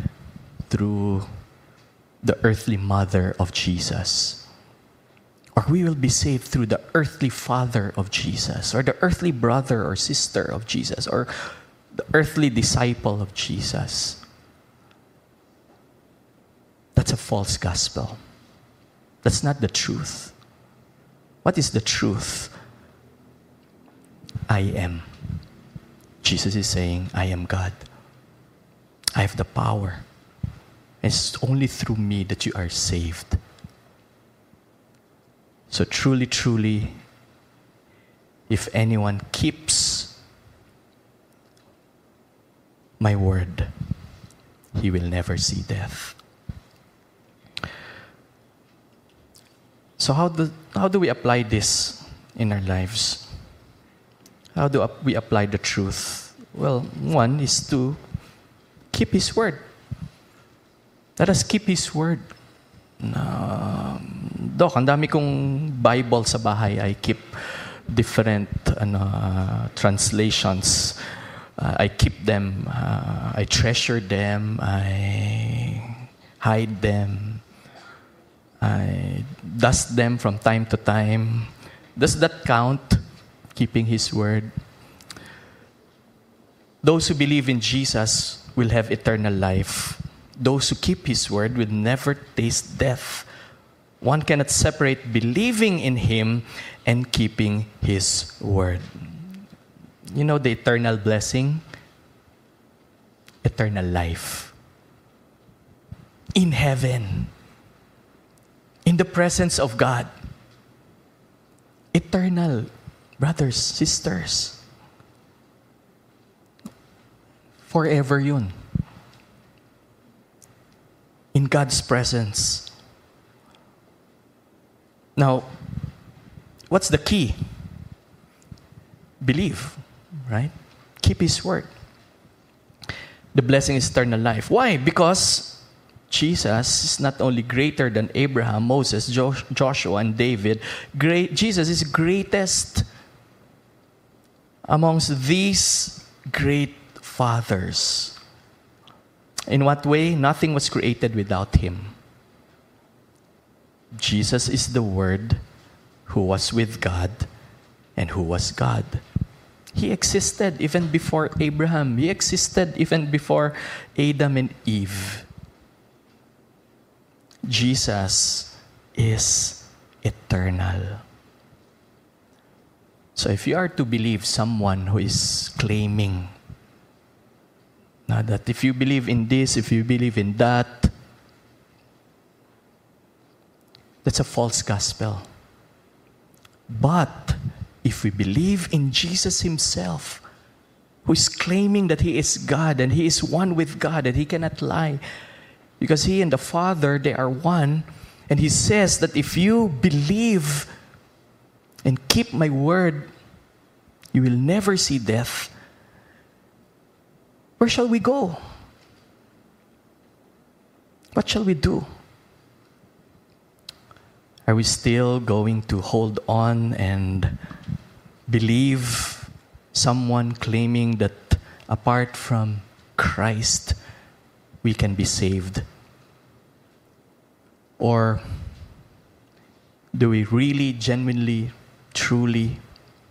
through the earthly mother of Jesus, or we will be saved through the earthly father of Jesus, or the earthly brother or sister of Jesus, or the earthly disciple of Jesus, that's a false gospel. That's not the truth. What is the truth? I am. Jesus is saying, I am God. I have the power. It's only through me that you are saved. So truly, truly, if anyone keeps my word, he will never see death. So how do, how do we apply this in our lives? How do we apply the truth? Well, one is to keep His word. Let us keep His word. Uh, Dok, ang dami kong Bible sa bahay. I keep different uh, translations. Uh, I keep them. Uh, I treasure them. I hide them. I dust them from time to time. Does that count? Keeping His word. Those who believe in Jesus will have eternal life. Those who keep His word will never taste death. One cannot separate believing in Him and keeping His word. You know the eternal blessing? Eternal life. In heaven. In the presence of God. Eternal. Brothers, sisters. Forever yun. In God's presence. Now, what's the key? Believe, right? Keep His word. The blessing is eternal life. Why? Because Jesus is not only greater than Abraham, Moses, Jo- Joshua, and David. Great, Jesus is greatest amongst these great fathers. In what way? Nothing was created without Him. Jesus is the Word who was with God and who was God. He existed even before Abraham. He existed even before Adam and Eve. Jesus is eternal. So if you are to believe someone who is claiming now that if you believe in this, if you believe in that, that's a false gospel. But if we believe in Jesus Himself, who is claiming that He is God and He is one with God and He cannot lie, because He and the Father, they are one, and He says that if you believe and keep my word, you will never see death. Where shall we go? What shall we do? Are we still going to hold on and believe someone claiming that apart from Christ, we can be saved? Or do we really, genuinely, truly,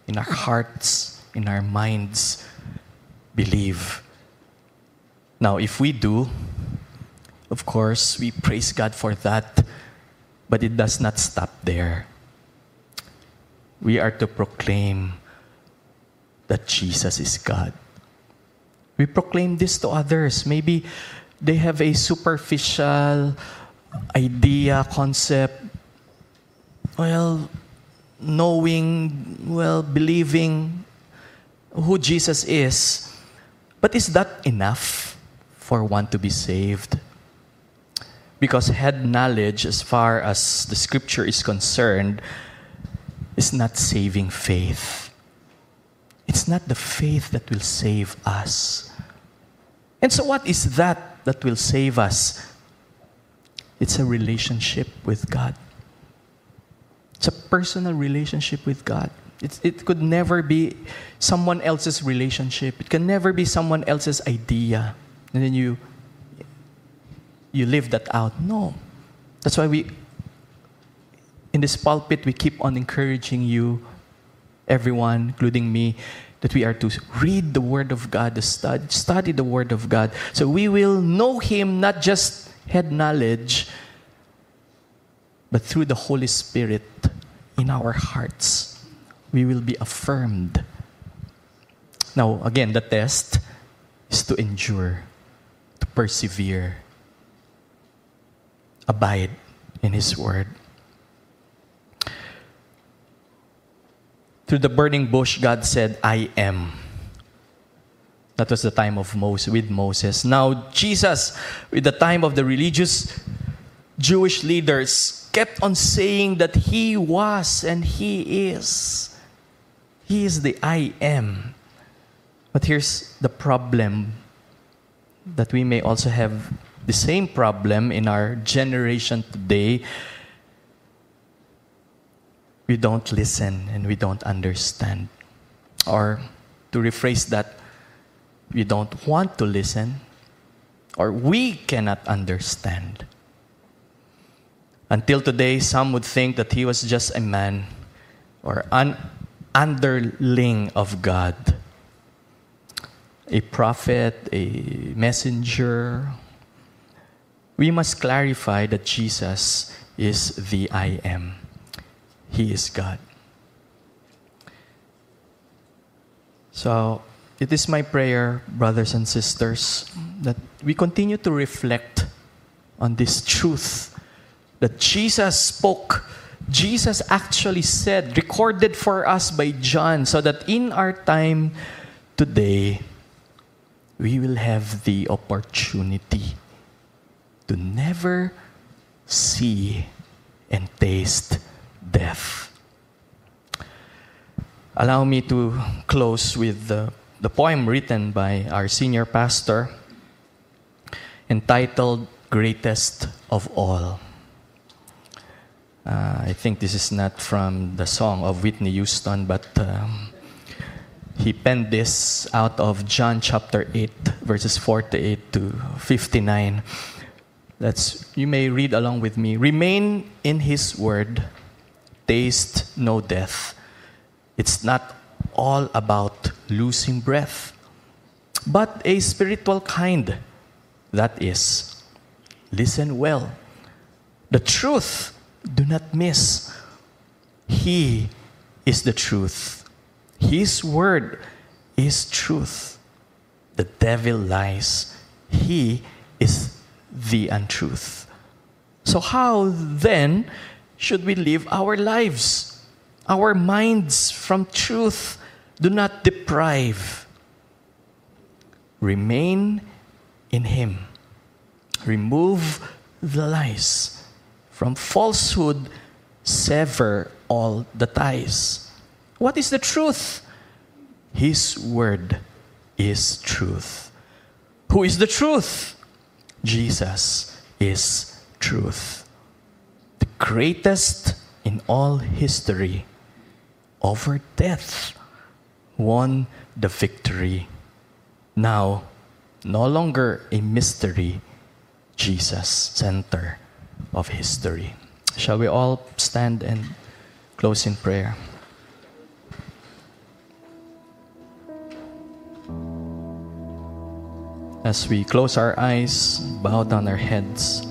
in our hearts, in our minds, believe? Now, if we do, of course, we praise God for that, but it does not stop there. We are to proclaim that Jesus is God. We proclaim this to others. Maybe they have a superficial idea, concept, well, knowing, well, believing who Jesus is. But is that enough for one to be saved? Because head knowledge, as far as the Scripture is concerned, is not saving faith. It's not the faith that will save us. And so what is that that will save us? It's a relationship with God. It's a personal relationship with God. It's, it could never be someone else's relationship. It can never be someone else's idea. And then you, you live that out. No. That's why we, in this pulpit, we keep on encouraging you, everyone, including me, that we are to read the Word of God, to study, study the Word of God. So we will know Him, not just head knowledge, But through the Holy Spirit in our hearts, we will be affirmed. Now, again, the test is to endure, to persevere, abide in His Word. Through the burning bush, God said, I am. That was the time of Moses, with Moses. Now, Jesus, with the time of the religious Jewish leaders, kept on saying that He was and He is. He is the I am. But here's the problem, that we may also have the same problem in our generation today. We don't listen and we don't understand. Or to rephrase that, we don't want to listen, or we cannot understand. Until today, some would think that He was just a man or an underling of God, a prophet, a messenger. We must clarify that Jesus is the I am. He is God. So it is my prayer, brothers and sisters, that we continue to reflect on this truth that Jesus spoke. Jesus actually said, recorded for us by John, so that in our time today, we will have the opportunity to never see and taste death. Allow me to close with the, the poem written by our senior pastor, entitled Greatest of All. Uh, I think this is not from the song of Whitney Houston, but um, he penned this out of John chapter eight, verses forty-eight to fifty-nine. That's, you may read along with me. Remain in His word, taste no death. It's not all about losing breath, but a spiritual kind, that is, listen well. The truth do not miss. He is the truth. His word is truth. The devil lies. He is the untruth. So how then should we live our lives? Our minds from truth do not deprive. Remain in Him. Remove the lies. From falsehood, sever all the ties. What is the truth? His word is truth. Who is the truth? Jesus is truth. The greatest in all history, over death, won the victory. Now, no longer a mystery, Jesus, center of history. Shall we all stand and close in prayer? As we close our eyes, bow down our heads,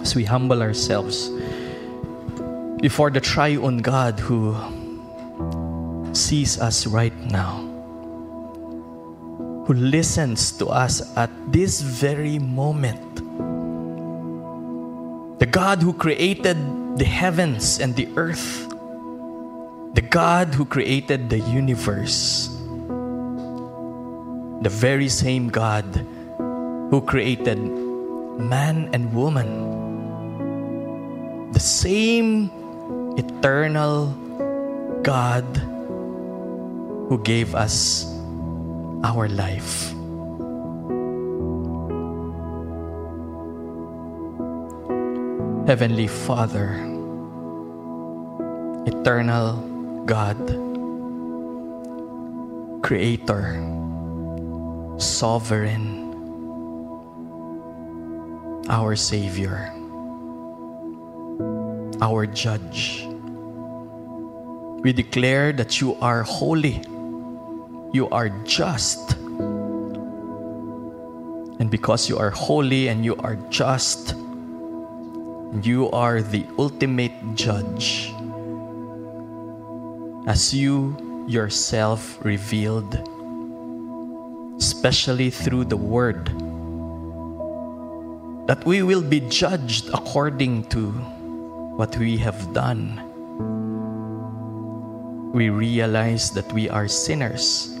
as we humble ourselves before the triune God who sees us right now, who listens to us at this very moment, the God who created the heavens and the earth, the God who created the universe, the very same God who created man and woman, the same eternal God who gave us our life. Heavenly Father, eternal God, Creator, Sovereign, our Savior, our Judge, we declare that You are holy, You are just. And because You are holy and You are just, you are the ultimate judge, as you yourself revealed, especially through the Word, that we will be judged according to what we have done. We realize that we are sinners,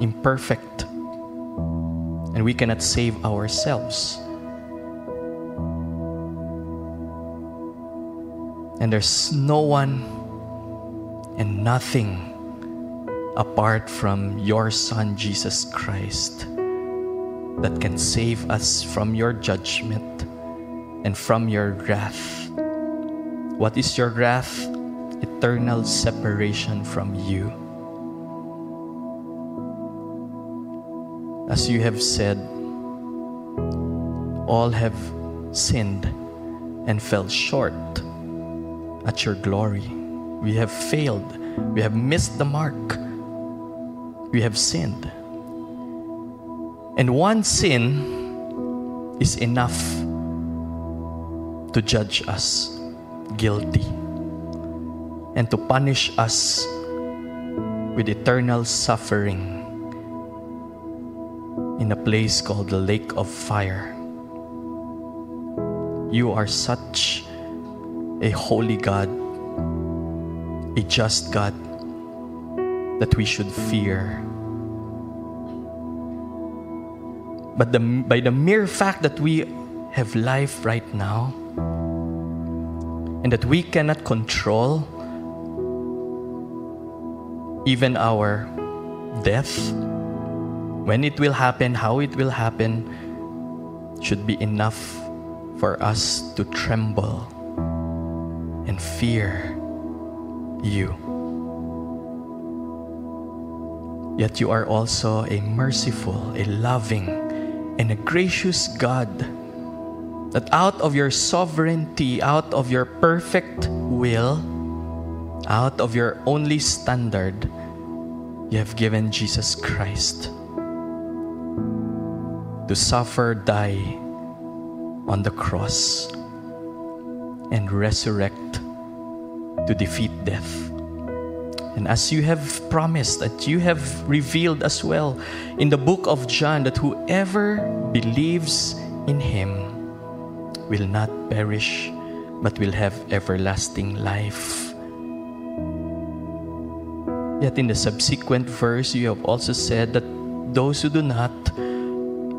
imperfect, and we cannot save ourselves. And there's no one and nothing apart from your Son, Jesus Christ, that can save us from your judgment and from your wrath. What is your wrath? Eternal separation from you. As you have said, all have sinned and fell short at your glory. We have failed. We have missed the mark. We have sinned. And one sin is enough to judge us guilty and to punish us with eternal suffering in a place called the lake of fire. You are such a holy God, a just God, that we should fear. But the, by the mere fact that we have life right now and that we cannot control even our death, when it will happen, how it will happen, should be enough for us to tremble and fear you. Yet you are also a merciful, a loving, and a gracious God, that out of your sovereignty, out of your perfect will, out of your only standard, you have given Jesus Christ to suffer, die on the cross, and resurrect to defeat death. And as you have promised, that you have revealed as well in the book of John, that whoever believes in him will not perish, but will have everlasting life. Yet in the subsequent verse, you have also said that those who do not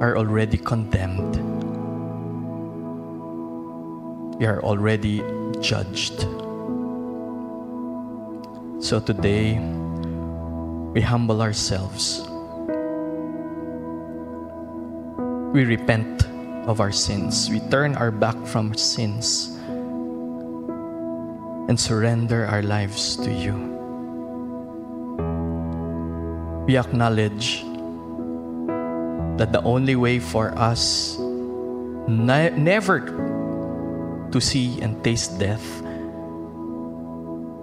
are already condemned. You are already judged. So today, we humble ourselves. We repent of our sins. We turn our back from sins and surrender our lives to you. We acknowledge that the only way for us ne- never to see and taste death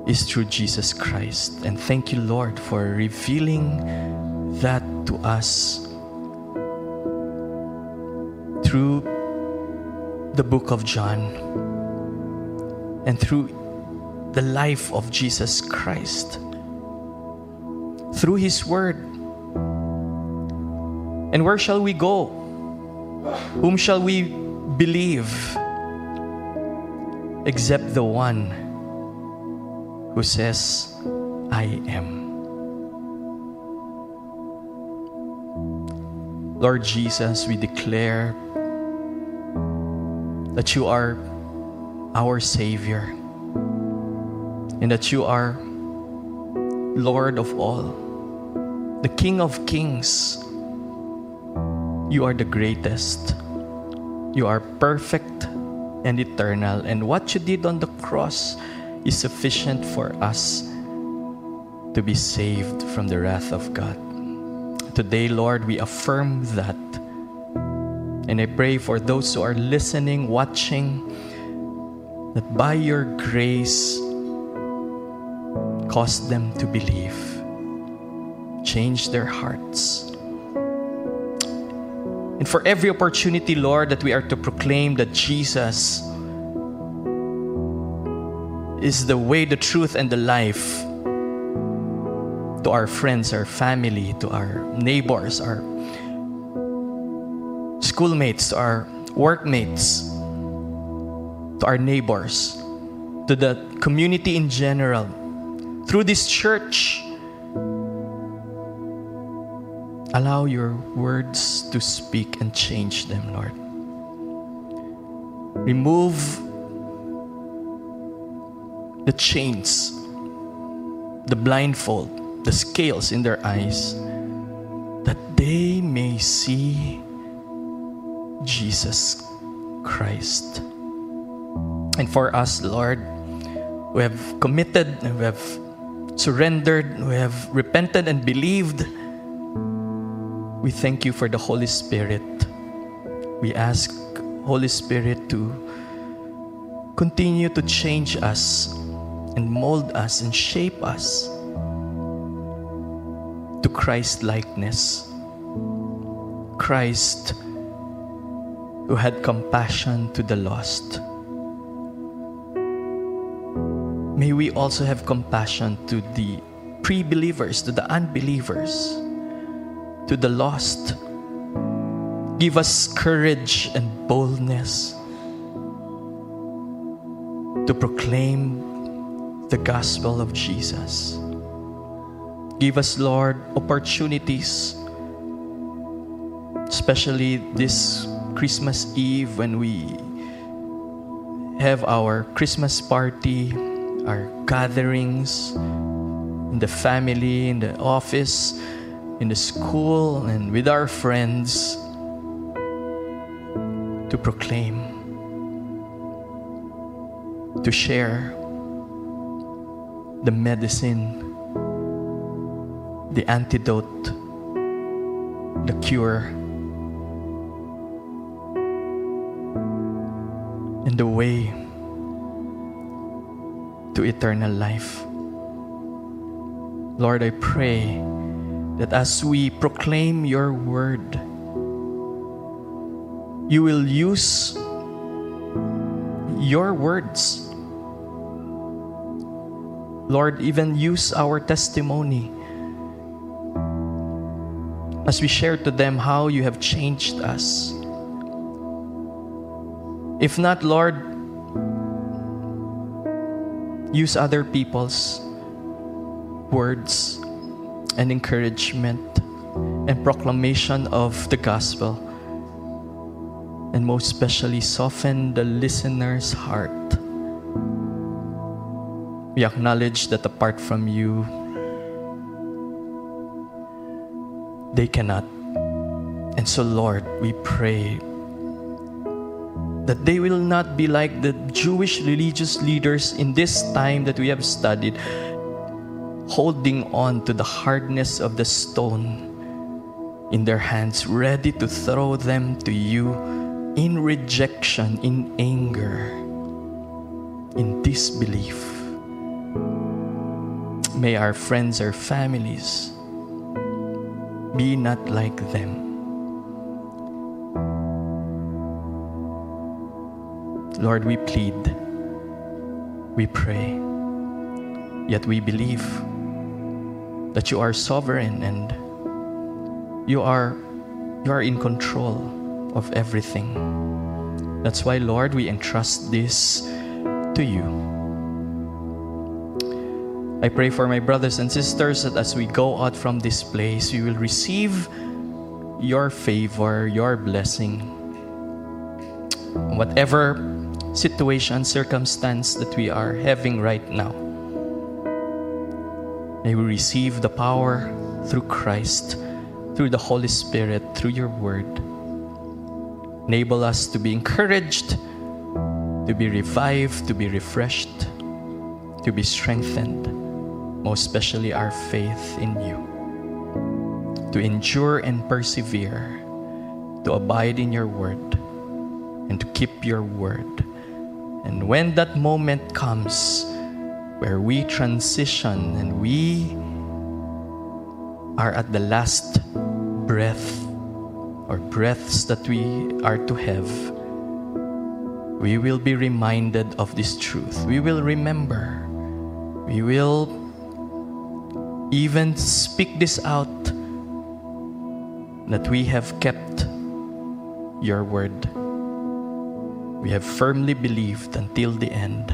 is through Jesus Christ. And thank you, Lord, for revealing that to us through the book of John and through the life of Jesus Christ, through His Word. And where shall we go? Whom shall we believe except the one who says, I am. Lord Jesus, we declare that you are our Savior and that you are Lord of all, the King of Kings. You are the greatest. You are perfect and eternal. And what you did on the cross is sufficient for us to be saved from the wrath of God. Today, Lord, we affirm that. And I pray for those who are listening, watching, that by your grace, cause them to believe. Change their hearts. And for every opportunity, Lord, that we are to proclaim that Jesus is the way, the truth, and the life to our friends, our family, to our neighbors, our schoolmates, to our workmates, to our neighbors, to the community in general, through this church. Allow your words to speak and change them, Lord. Remove the chains, the blindfold, the scales in their eyes, that they may see Jesus Christ. And for us, Lord, we have committed, we have surrendered, we have repented and believed. We thank you for the Holy Spirit. We ask, Holy Spirit, to continue to change us and mold us and shape us to Christ-likeness. Christ, who had compassion to the lost. May we also have compassion to the pre-believers, to the unbelievers, to the lost. Give us courage and boldness to proclaim the gospel of Jesus. Give us, Lord, opportunities, especially this Christmas Eve when we have our Christmas party, our gatherings in the family, in the office, in the school, and with our friends, to proclaim, to share the medicine, the antidote, the cure, and the way to eternal life. Lord, I pray that as we proclaim your word, you will use your words. Lord, even use our testimony as we share to them how you have changed us. If not, Lord, use other people's words and encouragement and proclamation of the gospel, and most especially soften the listener's heart. We acknowledge that apart from you, they cannot. And so, Lord, we pray that they will not be like the Jewish religious leaders in this time that we have studied, holding on to the hardness of the stone in their hands, ready to throw them to you in rejection, in anger, in disbelief. May our friends, our families, be not like them. Lord, we plead, we pray, yet we believe that you are sovereign and you are you are in control of everything. That's why, Lord, we entrust this to you. I pray for my brothers and sisters that as we go out from this place, we will receive your favor, your blessing. Whatever situation, circumstance that we are having right now, may we receive the power through Christ, through the Holy Spirit, through your word. Enable us to be encouraged, to be revived, to be refreshed, to be strengthened, most especially our faith in you, to endure and persevere, to abide in your word, and to keep your word. And when that moment comes, where we transition and we are at the last breath or breaths that we are to have, we will be reminded of this truth. We will remember. We will even speak this out, that we have kept your word. We have firmly believed until the end.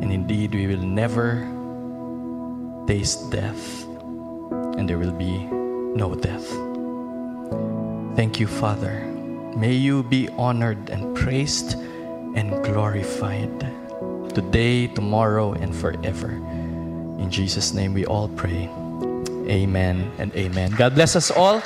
And indeed, we will never taste death, and there will be no death. Thank you, Father. May you be honored and praised and glorified today, tomorrow, and forever. In Jesus' name we all pray. Amen and amen. God bless us all.